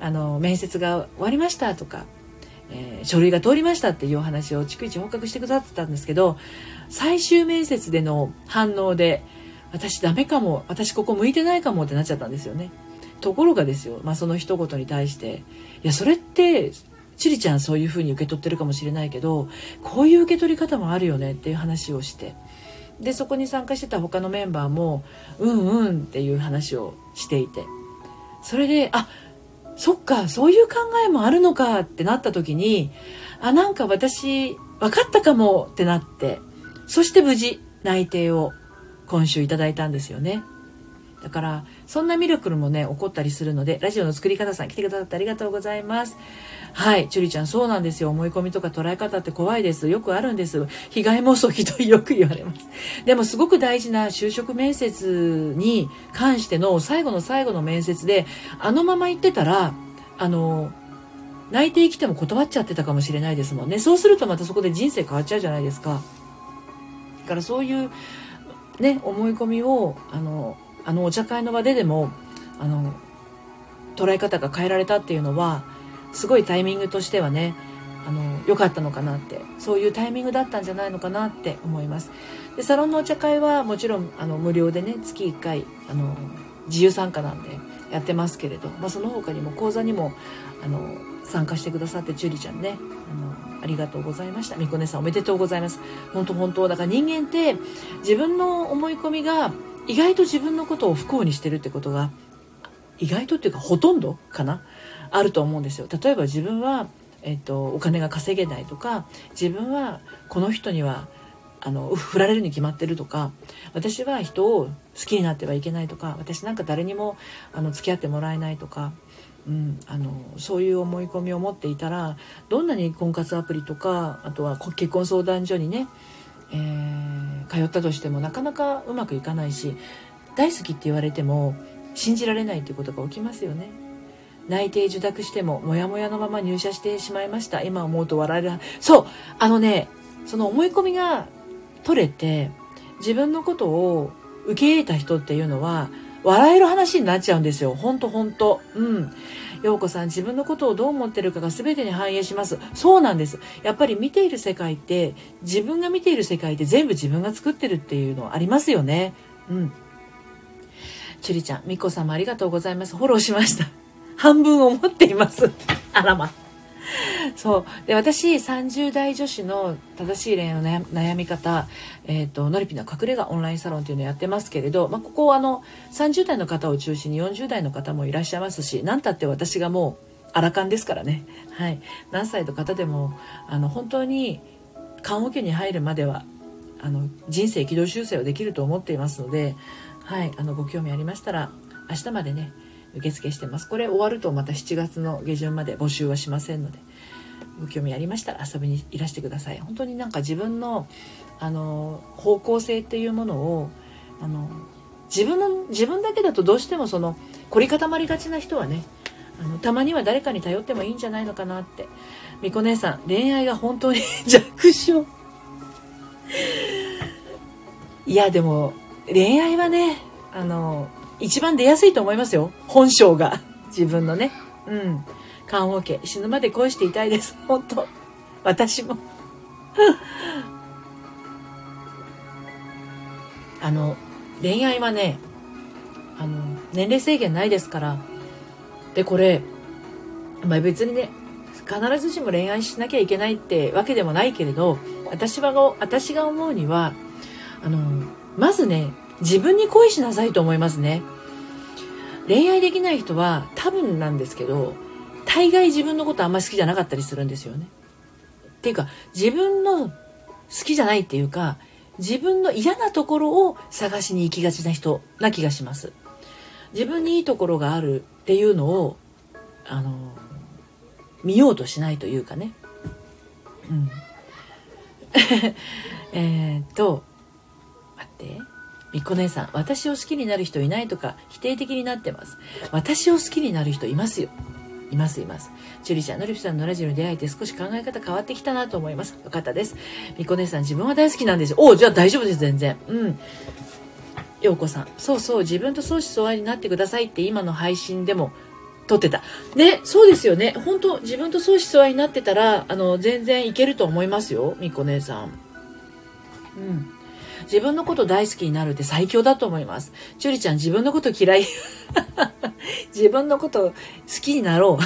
あの面接が終わりましたとか、えー、書類が通りましたっていうお話を逐一報告してくださってたんですけど、最終面接での反応で、私ダメかも、私ここ向いてないかもってなっちゃったんですよね。ところがですよ、まあ、その一言に対して、いやそれってちりちゃんそういう風に受け取ってるかもしれないけど、こういう受け取り方もあるよねっていう話をして、でそこに参加してた他のメンバーもうんうんっていう話をしていて、それで、あ、そっか、そういう考えもあるのかってなった時に、あ、なんか私分かったかもってなって、そして無事内定を今週いただいたんですよね。だからそんなミラクルもね起こったりするので、ラジオの作り方さん来てくださってありがとうございます。はい、ちゅりちゃん、そうなんですよ、思い込みとか捉え方って怖いです、よくあるんです、被害妄想ひどい、よく言われます。でもすごく大事な就職面接に関しての最後の最後の面接で、あのまま言ってたら、あの内定来ても断っちゃってたかもしれないですもんね。そうするとまたそこで人生変わっちゃうじゃないですか。だからそういうね思い込みを、あのあのお茶会の場ででも、あの捉え方が変えられたっていうのは、すごいタイミングとしてはね、あの良かったのかなって、そういうタイミングだったんじゃないのかなって思います。でサロンのお茶会はもちろんあの無料でね、月いっかいあの自由参加なんでやってますけれど、まあ、その他にも講座にもあの参加してくださって、ちゅりちゃんね、あのありがとうございました。みこねさん、おめでとうございます。本当本当、だから人間って自分の思い込みが意外と自分のことを不幸にしてるってことが、意外とっていうかほとんどかな、あると思うんですよ。例えば自分は、えっと、お金が稼げないとか、自分はこの人にはあの振られるに決まってるとか、私は人を好きになってはいけないとか、私なんか誰にもあの付き合ってもらえないとか、うん、あのそういう思い込みを持っていたら、どんなに婚活アプリとか、あとは結婚相談所にね、えー、通ったとしてもなかなかうまくいかないし、大好きって言われても信じられないっていうことが起きますよね。内定受諾してもモヤモヤのまま入社してしまいました。今思うと笑える。そう、あのね、その思い込みが取れて自分のことを受け入れた人っていうのは笑える話になっちゃうんですよ。ほんとほんと、うん。陽子さん、自分のことをどう思ってるかが全てに反映します。そうなんです。やっぱり見ている世界って、自分が見ている世界って全部自分が作ってるっていうのありますよね。うん。ちゅりちゃん、みこさんもありがとうございます。フォローしました。半分を持っていますあらまそうで、私さんじゅう代女子の正しい恋愛の悩み方、えーと、のりぴの隠れ家オンラインサロンというのをやってますけれど、まあ、ここはあのさんじゅう代の方を中心によんじゅう代の方もいらっしゃいますし、何たって私がもうアラカンですからね、はい、何歳の方でもあの本当に棺桶に入るまではあの人生軌道修正をできると思っていますので、はい、あのご興味ありましたら明日までね受付してます。これ終わるとまたしちがつの下旬まで募集はしませんので、ご興味ありましたら遊びにいらしてください。本当になんか自分の、あの方向性っていうものをあの自分の自分だけだとどうしてもその凝り固まりがちな人はね、あのたまには誰かに頼ってもいいんじゃないのかなって。みこ姉さん、恋愛が本当に弱小いやでも恋愛はねあの一番出やすいと思いますよ、本性が。自分のね、うん、棺桶、死ぬまで恋していたいです、本当私もあの恋愛はねあの年齢制限ないですから。でこれ、まあ、別にね必ずしも恋愛しなきゃいけないってわけでもないけれど、私は私が思うにはあのまずね自分に恋しなさいと思いますね。恋愛できない人は多分なんですけど、大概自分のことあんまり好きじゃなかったりするんですよね。っていうか自分の好きじゃないっていうか、自分の嫌なところを探しに行きがちな人な気がします。自分にいいところがあるっていうのをあの見ようとしないというかね。うん。えっと待って。みこ姉さん、私を好きになる人いないとか否定的になってます。私を好きになる人いますよ、いますいます。チュリちゃん、のりぴさんのラジオに出会えて少し考え方変わってきたなと思います。よかったです。みこ姉さん、自分は大好きなんですよ。お、じゃあ大丈夫です、全然。うん。ようこさん、そうそう、自分と相思相愛になってくださいって今の配信でも撮ってたね。そうですよね、本当自分と相思相愛になってたらあの全然いけると思いますよ、みこ姉さん。うん、自分のこと大好きになるって最強だと思います。チュリちゃん、自分のこと嫌い自分のこと好きになろ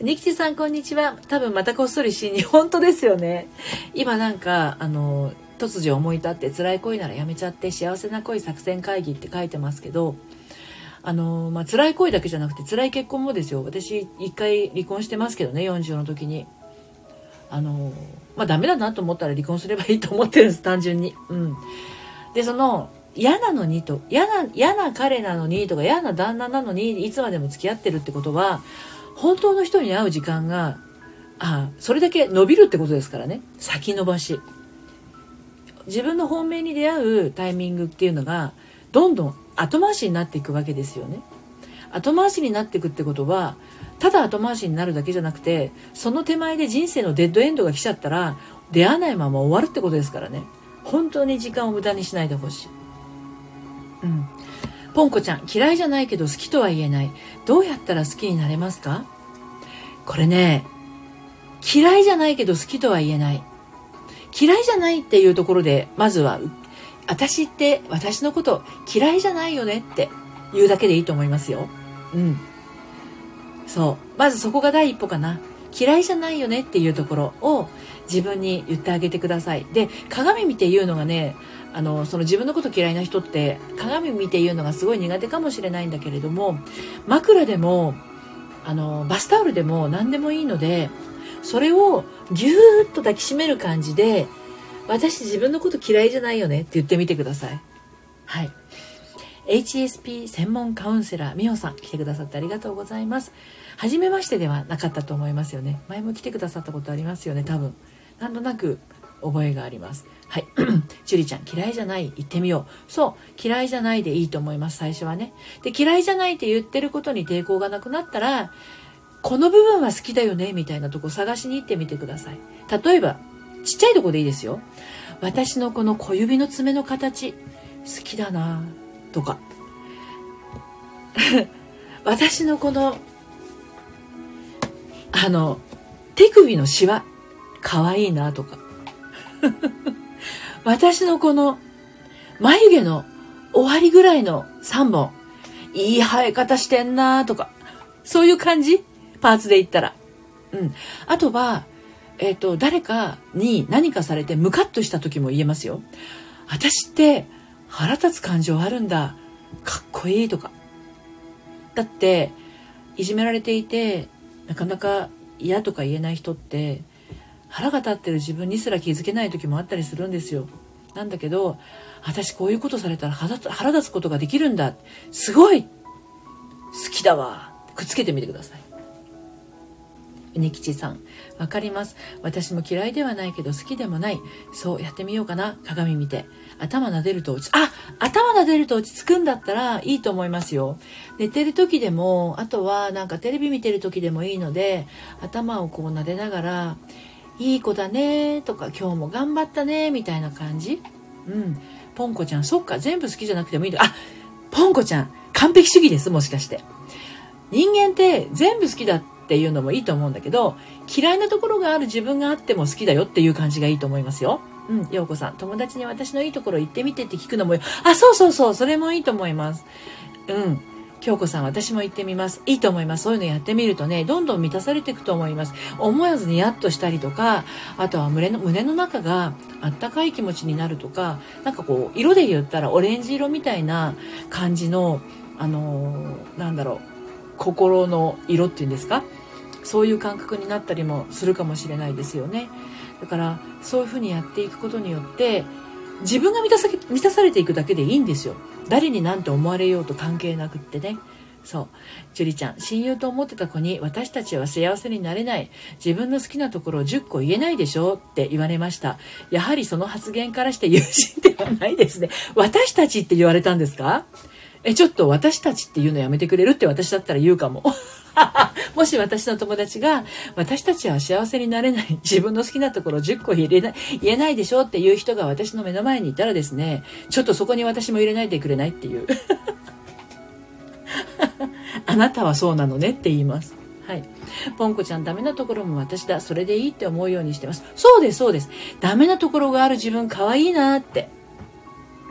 うニキティさん、こんにちは。多分またこっそり死に、本当ですよね。今なんかあの突如思い立って、辛い恋ならやめちゃって幸せな恋作戦会議って書いてますけど、あの、まあ、辛い恋だけじゃなくて辛い結婚もですよ。私一回離婚してますけどね、よんじゅうの時に。あのまあ、ダメだなと思ったら離婚すればいいと思ってるんです、単純に。うん、でその嫌なのにと嫌な嫌な彼なのにとか嫌な旦那なのにいつまでも付き合ってるってことは、本当の人に会う時間があそれだけ伸びるってことですからね。先延ばし、自分の本命に出会うタイミングっていうのがどんどん後回しになっていくわけですよね。後回しになっていくってことは、ただ後回しになるだけじゃなくて、その手前で人生のデッドエンドが来ちゃったら出会わないまま終わるってことですからね。本当に時間を無駄にしないでほしい。うん。ポンコちゃん、嫌いじゃないけど好きとは言えない。どうやったら好きになれますか？これね、嫌いじゃないけど好きとは言えない。嫌いじゃないっていうところで、まずは私って私のこと嫌いじゃないよねって言うだけでいいと思いますよ。うん。そう。まずそこが第一歩かな。嫌いじゃないよねっていうところを自分に言ってあげてください。で、鏡見て言うのがね、あの、その自分のこと嫌いな人って鏡見て言うのがすごい苦手かもしれないんだけれども、枕でも、あの、バスタオルでも何でもいいので、それをぎゅーっと抱きしめる感じで、私自分のこと嫌いじゃないよねって言ってみてください。はい。エイチエスピー 専門カウンセラーみほさん、来てくださってありがとうございます。初めましてではなかったと思いますよね。前も来てくださったことありますよね、多分。なんとなく覚えがあります。はい。ちゅりちゃん、嫌いじゃない、言ってみよう。そう、嫌いじゃないでいいと思います、最初はね。で、嫌いじゃないって言ってることに抵抗がなくなったら、この部分は好きだよね、みたいなとこ探しに行ってみてください。例えば、ちっちゃいとこでいいですよ。私のこの小指の爪の形、好きだなぁ。とか私のこのあの手首のシワかわいいなとか私のこの眉毛の終わりぐらいのさんぼんいい生え方してんなとかそういう感じ、パーツで言ったら。うん。あとは、えっと、誰かに何かされてムカッとした時も言えますよ。私って腹立つ感情あるんだ。かっこいいとか。だって、いじめられていて、なかなか嫌とか言えない人って、腹が立ってる自分にすら気づけない時もあったりするんですよ。なんだけど、私こういうことされたら腹立つことができるんだ。すごい好きだわ。くっつけてみてください。うにきちさん、わかります。私も嫌いではないけど好きでもない。そうやってみようかな。鏡見て。頭撫でると落ち、あ、頭撫でると落ち着くんだったらいいと思いますよ。寝てる時でも、あとはなんかテレビ見てる時でもいいので、頭をこう撫でながら、いい子だねとか、今日も頑張ったねみたいな感じ。うん。ポンコちゃん、そっか、全部好きじゃなくてもいい。あ、ポンコちゃん、完璧主義です、もしかして。人間って全部好きだっていうのもいいと思うんだけど、嫌いなところがある自分があっても好きだよっていう感じがいいと思いますよ。うん、ようこさん、友達に私のいいところ言ってみてって聞くのも、あ、そうそうそう、それもいいと思います。うん。京子さん、私も行ってみます。いいと思います。そういうのやってみるとね、どんどん満たされていくと思います。思わずにやっとしたりとか、あとは胸の、胸の中があったかい気持ちになるとか、なんかこう、色で言ったらオレンジ色みたいな感じの、あのー、なんだろう、心の色っていうんですか？そういう感覚になったりもするかもしれないですよね。だから、そういうふうにやっていくことによって、自分が満たさ、満たされていくだけでいいんですよ。誰になんて思われようと関係なくってね。そう。ジュリちゃん、親友と思ってた子に私たちは幸せになれない。自分の好きなところをじゅっこ言えないでしょって言われました。やはりその発言からして友人ではないですね。私たちって言われたんですか？え、ちょっと私たちって言うのやめてくれるって私だったら言うかも。もし私の友達が、私たちは幸せになれない、自分の好きなところじゅっこ入れない、言えないでしょっていう人が私の目の前にいたらですね、ちょっとそこに私も入れないでくれないっていう。あなたはそうなのねって言います。はい。ポンコちゃん、ダメなところも私だ。それでいいって思うようにしてます。そうです、そうです。ダメなところがある自分可愛いなって。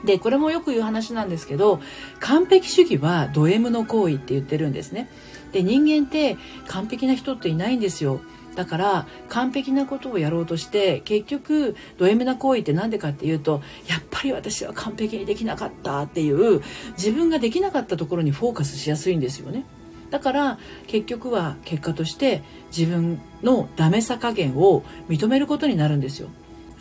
で、これもよく言う話なんですけど、完璧主義はド M の行為って言ってるんですね。で、人間って完璧な人っていないんですよ。だから完璧なことをやろうとして結局ド M な行為ってなんでかっていうと、やっぱり私は完璧にできなかったっていう自分ができなかったところにフォーカスしやすいんですよね。だから結局は結果として自分のダメさ加減を認めることになるんですよ。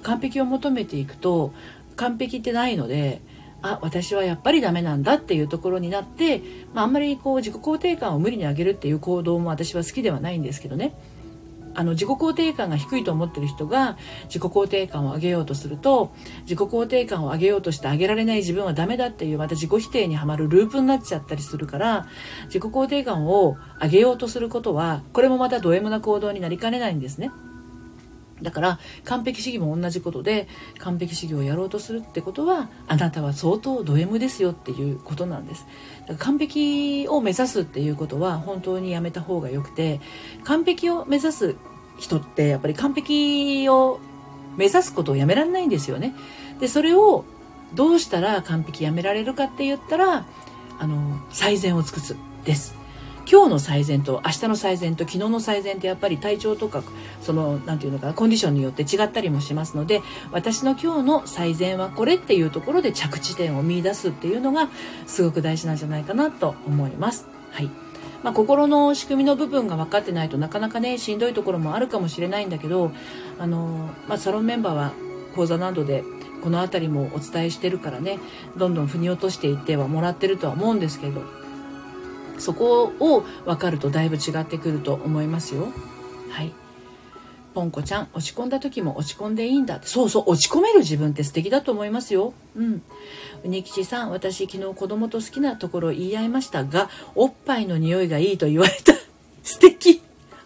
完璧を求めていくと完璧ってないので、あ、私はやっぱりダメなんだっていうところになって、まあ、あんまりこう自己肯定感を無理に上げるっていう行動も私は好きではないんですけどね。あの自己肯定感が低いと思ってる人が自己肯定感を上げようとすると、自己肯定感を上げようとして上げられない自分はダメだっていう、また自己否定にはまるループになっちゃったりするから、自己肯定感を上げようとすることはこれもまたド M な行動になりかねないんですね。だから完璧主義も同じことで、完璧主義をやろうとするってことはあなたは相当ド M ですよっていうことなんです。だから完璧を目指すっていうことは本当にやめた方がよくて、完璧を目指す人ってやっぱり完璧を目指すことをやめられないんですよね。で、それをどうしたら完璧やめられるかって言ったら、あの最善を尽くすです。今日の最善と明日の最善と昨日の最善ってやっぱり体調とか、そのなんていうのかな、コンディションによって違ったりもしますので、私の今日の最善はこれっていうところで着地点を見出すっていうのがすごく大事なんじゃないかなと思います。はい。まあ、心の仕組みの部分が分かってないとなかなかね、しんどいところもあるかもしれないんだけど、あのまあ、サロンメンバーは講座などでこのあたりもお伝えしてるからね、どんどん腑に落としていってはもらってるとは思うんですけど、そこを分かるとだいぶ違ってくると思いますよ。はい。ポンコちゃん、落ち込んだ時も落ち込んでいいんだ。そうそう、落ち込める自分って素敵だと思いますよ。うん。うにきちさん、私昨日子供と好きなところ言い合いましたが、おっぱいの匂いがいいと言われた。素敵。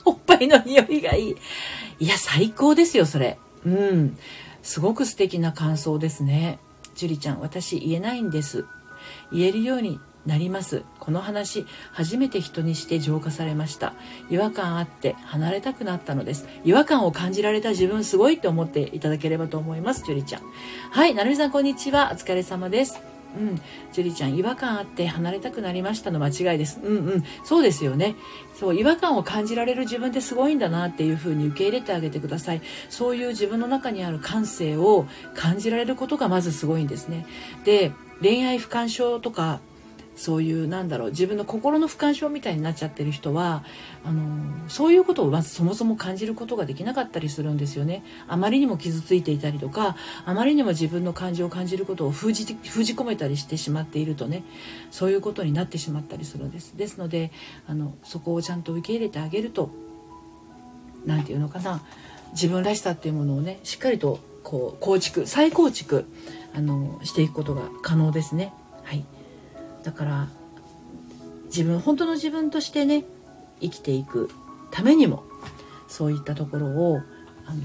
おっぱいの匂いがいい。いや、最高ですよ、それ。うん。すごく素敵な感想ですね。ジュリちゃん、私言えないんです。言えるようになります。この話初めて人にして浄化されました。違和感あって離れたくなったのです。違和感を感じられた自分すごいと思っていただければと思います。ジュリちゃん、はい、なるみさん、こんにちは。お疲れ様です。うん、ジュリちゃん、違和感あって離れたくなりましたの間違いです。うんうん、そうですよね。そう、違和感を感じられる自分ってすごいんだなっていう風に受け入れてあげてください。そういう自分の中にある感性を感じられることがまずすごいんですね。で、恋愛不干渉とかそういうなんだろう自分の心の不干渉みたいになっちゃってる人はあのそういうことをまずそもそも感じることができなかったりするんですよね。あまりにも傷ついていたりとかあまりにも自分の感情を感じることを封じ、封じ込めたりしてしまっているとねそういうことになってしまったりするんです。ですのであのそこをちゃんと受け入れてあげるとなんていうのかな自分らしさっていうものをねしっかりとこう構築再構築あのしていくことが可能ですね。はいだから自分本当の自分としてね生きていくためにもそういったところをあの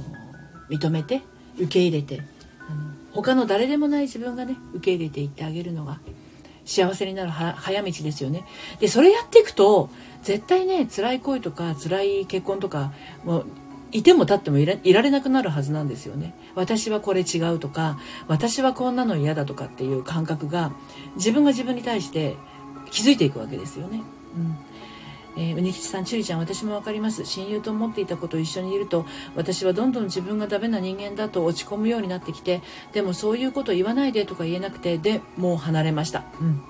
認めて受け入れてあの他の誰でもない自分がね受け入れていってあげるのが幸せになる早道ですよね。でそれやっていくと絶対ね辛い恋とか辛い結婚とかもういても立ってもい ら, いられなくなるはずなんですよね。私はこれ違うとか私はこんなの嫌だとかっていう感覚が自分が自分に対して気づいていくわけですよね。うんえー、うにきちさん、ちゅりちゃん、私もわかります。親友と思っていたことを一緒にいると私はどんどん自分がダメな人間だと落ち込むようになってきてでもそういうこと言わないでとか言えなくてでもう離れました。うん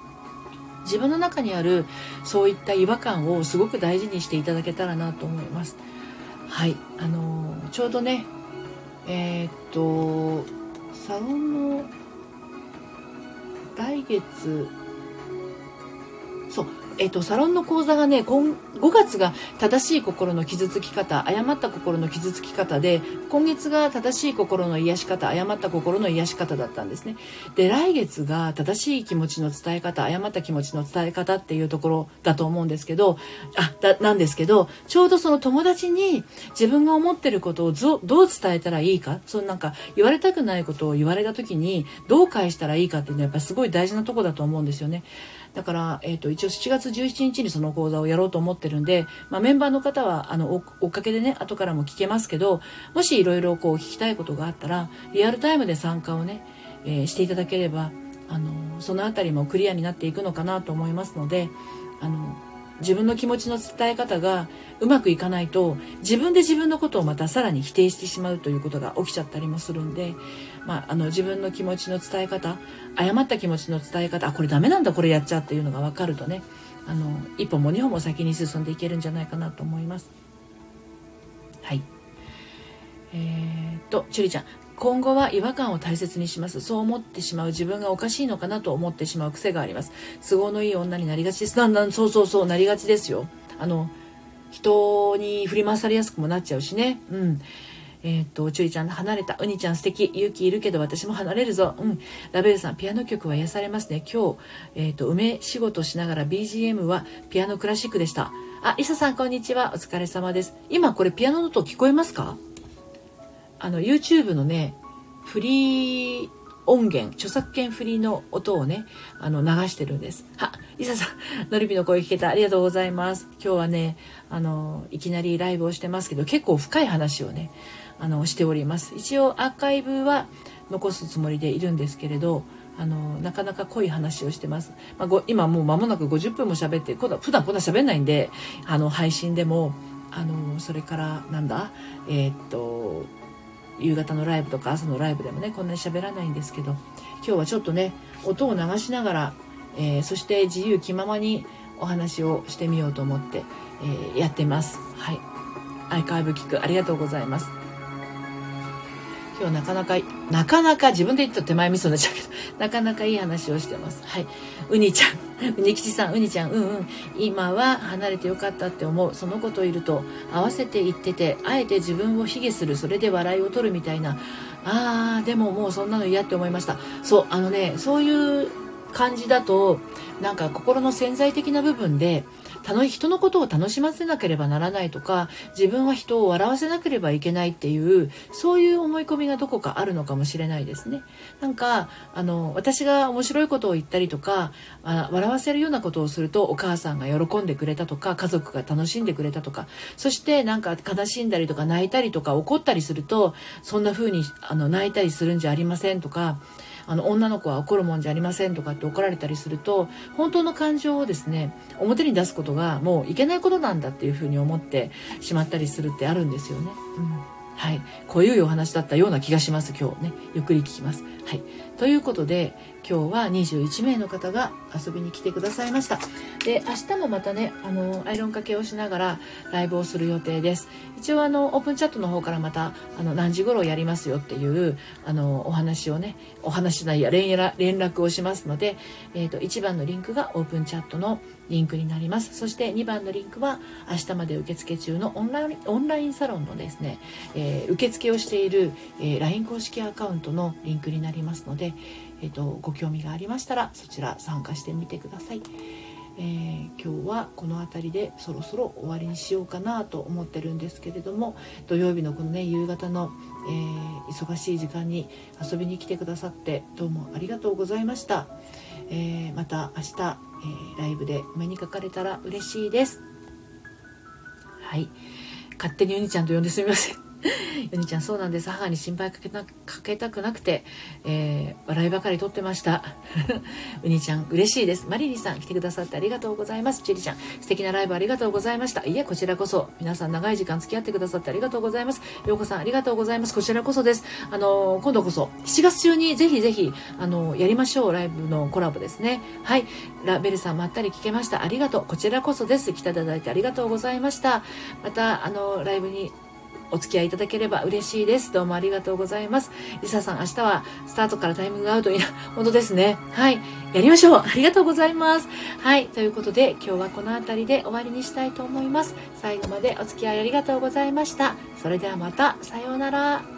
自分の中にあるそういった違和感をすごく大事にしていただけたらなと思います。はいあのー、ちょうどねえー、っとサロンの来月そうえー、っとサロンの講座がね今ごがつが正しい心の傷つき方誤った心の傷つき方で今月が正しい心の癒し方誤った心の癒し方だったんですね。で来月が正しい気持ちの伝え方誤った気持ちの伝え方っていうところだと思うんですけどあだなんですけどちょうどその友達に自分が思ってることをどう伝えたらいいかそのなんか言われたくないことを言われた時にどう返したらいいかっていうのはやっぱすごい大事なところだと思うんですよね。だから、えー、と一応しちがつじゅうしちにちにその講座をやろうと思ってるんで、まあ、メンバーの方はあの追っかけでね後からも聞けますけどもしいろいろこう聞きたいことがあったらリアルタイムで参加をね、えー、していただければあのそのあたりもクリアになっていくのかなと思いますのであの自分の気持ちの伝え方がうまくいかないと自分で自分のことをまたさらに否定してしまうということが起きちゃったりもするんで、まあ、あの自分の気持ちの伝え方誤った気持ちの伝え方あこれダメなんだこれやっちゃうっていうのが分かるとねあの一歩も二歩も先に進んでいけるんじゃないかなと思います。はいえー、っとちゅりちゃん今後は違和感を大切にします。そう思ってしまう自分がおかしいのかなと思ってしまう癖があります。都合のいい女になりがちです。だんだんそうそうそうなりがちですよ。あの人に振り回されやすくもなっちゃうしね。うんえー、っとちゅりちゃん離れたうにちゃん素敵勇気いるけど私も離れるぞ。うんラベルさんピアノ曲は癒されますね。今日、えー、っと梅仕事しながら ビージーエム はピアノクラシックでした。あリサさんこんにちはお疲れ様です。今これピアノの音聞こえますか。あの YouTube のねフリー音源著作権フリーの音をねあの流してるんです。はリサさんのりびの声聞けたありがとうございます。今日はねあのいきなりライブをしてますけど結構深い話をねあのしております。一応アーカイブは残すつもりでいるんですけれどあのなかなか濃い話をしてます。まあ、ご今もう間もなくごじゅっぷんも喋って普段こんな喋んないんであの配信でもあのそれからなんだえー、っと夕方のライブとか朝のライブでもねこんなに喋らないんですけど今日はちょっとね音を流しながら、えー、そして自由気ままにお話をしてみようと思って、えー、やってます。はいアーカイブ聞くありがとうございます。今日なかなかなかなか自分で言った手前味噌になっちゃうけどなかなかいい話をしてます。はいうにちゃんうにきちさんうにちゃんうんうん今は離れてよかったって思うその子といると合わせて言っててあえて自分を卑下するそれで笑いを取るみたいなあーでももうそんなの嫌って思いました。そうあのねそういう感じだとなんか心の潜在的な部分で人のことを楽しませなければならないとか自分は人を笑わせなければいけないっていうそういう思い込みがどこかあるのかもしれないですね。なんかあの私が面白いことを言ったりとかあ笑わせるようなことをするとお母さんが喜んでくれたとか家族が楽しんでくれたとかそしてなんか悲しんだりとか泣いたりとか怒ったりするとそんな風にあの泣いたりするんじゃありませんとかあの女の子は怒るもんじゃありませんとかって怒られたりすると、本当の感情をですね表に出すことがもういけないことなんだっていうふうに思ってしまったりするってあるんですよね、うん、はい、こういうお話だったような気がします今日ね。ゆっくり聞きます、はい、ということで今日はにじゅういちめいの方が遊びに来てくださいました。で、明日もまたねあのアイロンかけをしながらライブをする予定です。一応あのオープンチャットの方からまたあの何時頃やりますよっていうあのお話をねお話ないや連絡をしますので、えーと、いちばんのリンクがオープンチャットのリンクになります。そしてにばんのリンクは明日まで受付中のオンライン、オンラインサロンのですね、えー、受付をしている、えー、ライン 公式アカウントのリンクになりますので、えーと、ご興味がありましたらそちら参加してみてください。えー、今日はこの辺りでそろそろ終わりにしようかなと思ってるんですけれども、土曜日のこのね夕方の、えー、忙しい時間に遊びに来てくださってどうもありがとうございました。えー、また明日、えー、ライブでお目にかかれたら嬉しいです。はい、勝手にユニちゃんと呼んですみませんユニちゃん、そうなんです。母に心配かけな、かけたくなくて、えー、笑いばかり取ってましたユニちゃん嬉しいです。マリリさん来てくださってありがとうございます。チリちゃん素敵なライブありがとうございました。いえこちらこそ、皆さん長い時間付き合ってくださってありがとうございます。陽子さんありがとうございます。こちらこそです。あのー、今度こそしちがつ中にぜひぜひあのー、やりましょう。ライブのコラボですね。はい、ラベルさんまったり聞けましたありがとう。こちらこそです。来ていただいてありがとうございました。またあのー、ライブにお付き合いいただければ嬉しいです。どうもありがとうございます。リサさん、明日はスタートからタイミングが合うといいな。本当ですね。はい。やりましょう。ありがとうございます。はい。ということで、今日はこの辺りで終わりにしたいと思います。最後までお付き合いありがとうございました。それではまた。さようなら。